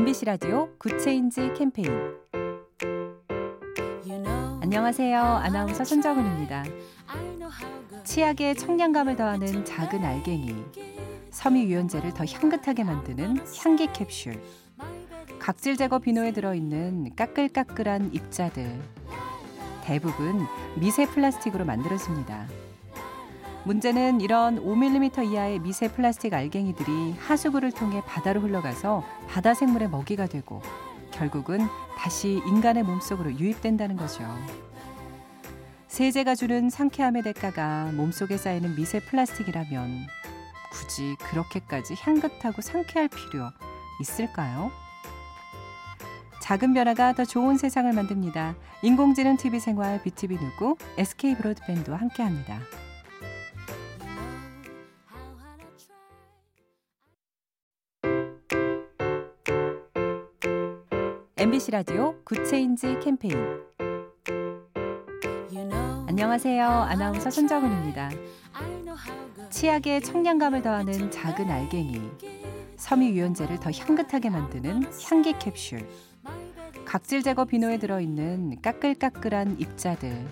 MBC 라디오 굿 체인지 캠페인. 안녕하세요. 아나운서 손정은입니다. 치약에 청량감을 더하는 작은 알갱이, 섬유유연제를 더 향긋하게 만드는 향기 캡슐, 각질 제거 비누에 들어있는 까끌까끌한 입자들, 대부분 미세 플라스틱으로 만들어집니다. 문제는 이런 5mm 이하의 미세 플라스틱 알갱이들이 하수구를 통해 바다로 흘러가서 바다 생물의 먹이가 되고 결국은 다시 인간의 몸속으로 유입된다는 거죠. 세제가 주는 상쾌함의 대가가 몸속에 쌓이는 미세 플라스틱이라면 굳이 그렇게까지 향긋하고 상쾌할 필요 있을까요? 작은 변화가 더 좋은 세상을 만듭니다. 인공지능 TV 생활 BTV 누구 SK 브로드밴드와 함께합니다. MBC 라디오 굿 체인지 캠페인. 안녕하세요. 아나운서 손정은입니다. 치약에 청량감을 더하는 작은 알갱이, 섬유유연제를 더 향긋하게 만드는 향기 캡슐, 각질 제거 비누에 들어있는 까끌까끌한 입자들,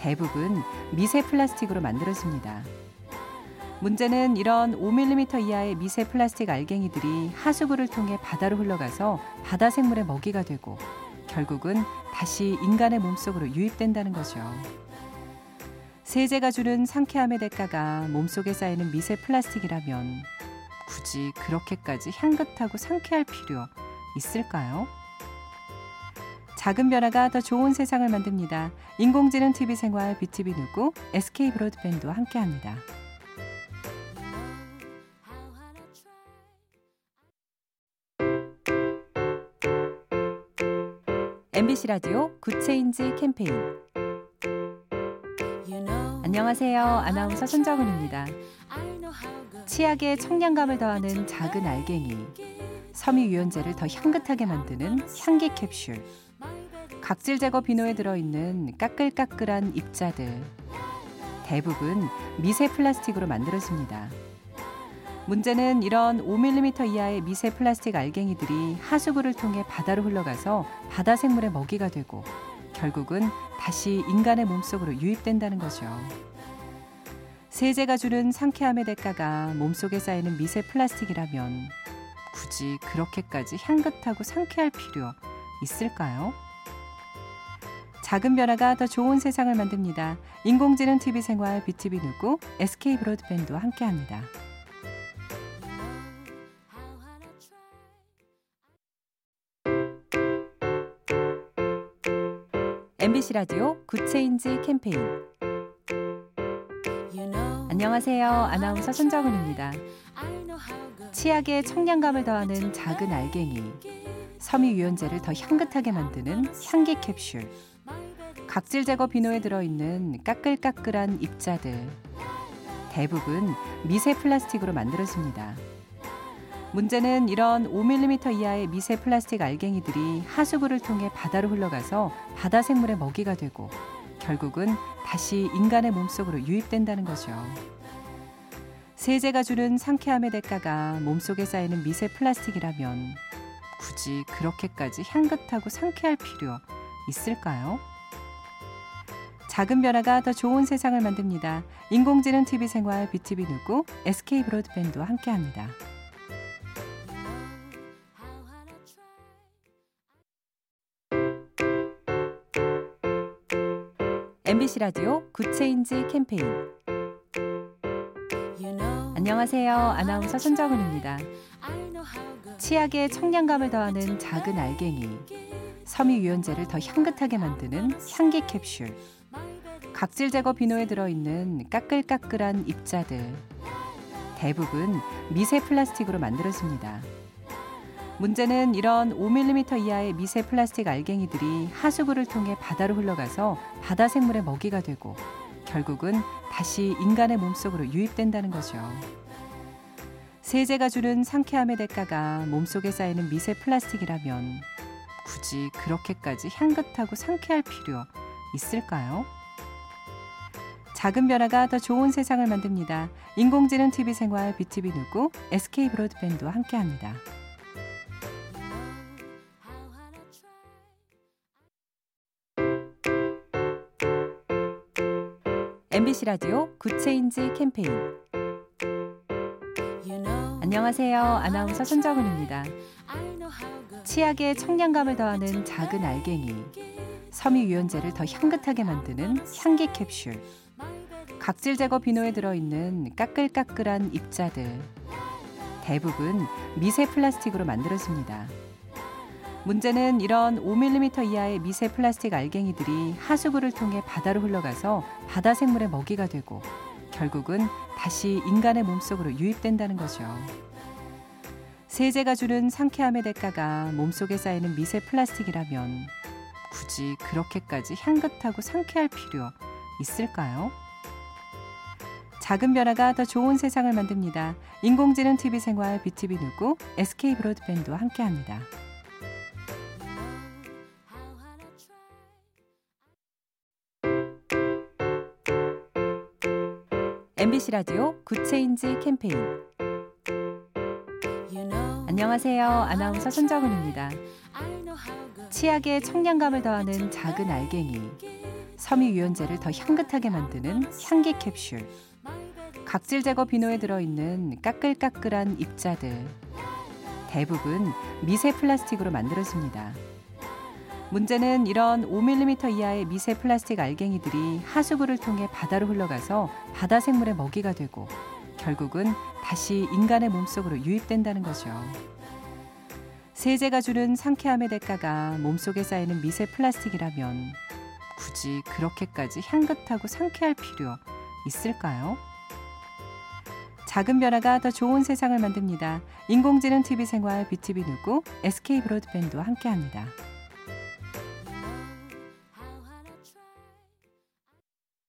대부분 미세 플라스틱으로 만들어집니다. 문제는 이런 5mm 이하의 미세 플라스틱 알갱이들이 하수구를 통해 바다로 흘러가서 바다 생물의 먹이가 되고 결국은 다시 인간의 몸속으로 유입된다는 거죠. 세제가 주는 상쾌함의 대가가 몸속에 쌓이는 미세 플라스틱이라면 굳이 그렇게까지 향긋하고 상쾌할 필요 있을까요? 작은 변화가 더 좋은 세상을 만듭니다. 인공지능 TV 생활 BTV 누구 SK 브로드밴드와 함께합니다. MBC 라디오 굿 체인지 캠페인. 안녕하세요. 아나운서 손정은입니다. 치약에 청량감을 더하는 작은 알갱이, 섬유유연제를 더 향긋하게 만드는 향기 캡슐, 각질 제거 비누에 들어있는 까끌까끌한 입자들, 대부분 미세 플라스틱으로 만들어집니다. 문제는 이런 5mm 이하의 미세 플라스틱 알갱이들이 하수구를 통해 바다로 흘러가서 바다 생물의 먹이가 되고 결국은 다시 인간의 몸속으로 유입된다는 거죠. 세제가 주는 상쾌함의 대가가 몸속에 쌓이는 미세 플라스틱이라면 굳이 그렇게까지 향긋하고 상쾌할 필요 있을까요? 작은 변화가 더 좋은 세상을 만듭니다. 인공지능 TV 생활 BTV 누구 SK 브로드밴드와 함께합니다. MBC 라디오 굿 체인지 캠페인. 안녕하세요. 아나운서 손정은입니다. 치약에 청량감을 더하는 작은 알갱이, 섬유유연제를 더 향긋하게 만드는 향기 캡슐, 각질 제거 비누에 들어있는 까끌까끌한 입자들, 대부분 미세 플라스틱으로 만들어집니다. 문제는 이런 5mm 이하의 미세 플라스틱 알갱이들이 하수구를 통해 바다로 흘러가서 바다 생물의 먹이가 되고 결국은 다시 인간의 몸속으로 유입된다는 거죠. 세제가 주는 상쾌함의 대가가 몸속에 쌓이는 미세 플라스틱이라면 굳이 그렇게까지 향긋하고 상쾌할 필요 있을까요? 작은 변화가 더 좋은 세상을 만듭니다. 인공지능 TV 생활 BTV 누구 SK 브로드밴드와 함께합니다. MBC 라디오 굿 체인지 캠페인. 안녕하세요. 아나운서 손정은입니다. 치약에 청량감을 더하는 작은 알갱이, 섬유유연제를 더 향긋하게 만드는 향기 캡슐, 각질 제거 비누에 들어있는 까끌까끌한 입자들, 대부분 미세 플라스틱으로 만들어집니다. 문제는 이런 5mm 이하의 미세 플라스틱 알갱이들이 하수구를 통해 바다로 흘러가서 바다 생물의 먹이가 되고 결국은 다시 인간의 몸속으로 유입된다는 거죠. 세제가 주는 상쾌함의 대가가 몸속에 쌓이는 미세 플라스틱이라면 굳이 그렇게까지 향긋하고 상쾌할 필요 있을까요? 작은 변화가 더 좋은 세상을 만듭니다. 인공지능 TV 생활 BTV 누구 SK 브로드밴드와 함께합니다. MBC 라디오 굿 체인지 캠페인. 안녕하세요. 아나운서 손정은입니다. 치약에 청량감을 더하는 작은 알갱이, 섬유유연제를 더 향긋하게 만드는 향기 캡슐, 각질 제거 비누에 들어있는 까끌까끌한 입자들, 대부분 미세 플라스틱으로 만들어집니다. 문제는 이런 5mm 이하의 미세 플라스틱 알갱이들이 하수구를 통해 바다로 흘러가서 바다 생물의 먹이가 되고 결국은 다시 인간의 몸속으로 유입된다는 거죠. 세제가 주는 상쾌함의 대가가 몸속에 쌓이는 미세 플라스틱이라면 굳이 그렇게까지 향긋하고 상쾌할 필요 있을까요? 작은 변화가 더 좋은 세상을 만듭니다. 인공지능 TV 생활 BTV 누구 SK 브로드밴드와 함께합니다. MBC 라디오 굿 체인지 캠페인. 안녕하세요. 아나운서 손정은입니다. 치약에 청량감을 더하는 작은 알갱이, 섬유유연제를 더 향긋하게 만드는 향기 캡슐, 각질 제거 비누에 들어있는 까끌까끌한 입자들, 대부분 미세 플라스틱으로 만들어집니다. 문제는 이런 5mm 이하의 미세 플라스틱 알갱이들이 하수구를 통해 바다로 흘러가서 바다 생물의 먹이가 되고 결국은 다시 인간의 몸속으로 유입된다는 거죠. 세제가 주는 상쾌함의 대가가 몸속에 쌓이는 미세 플라스틱이라면 굳이 그렇게까지 향긋하고 상쾌할 필요 있을까요? 작은 변화가 더 좋은 세상을 만듭니다. 인공지능 TV 생활 BTV 누구 SK 브로드밴드와 함께합니다.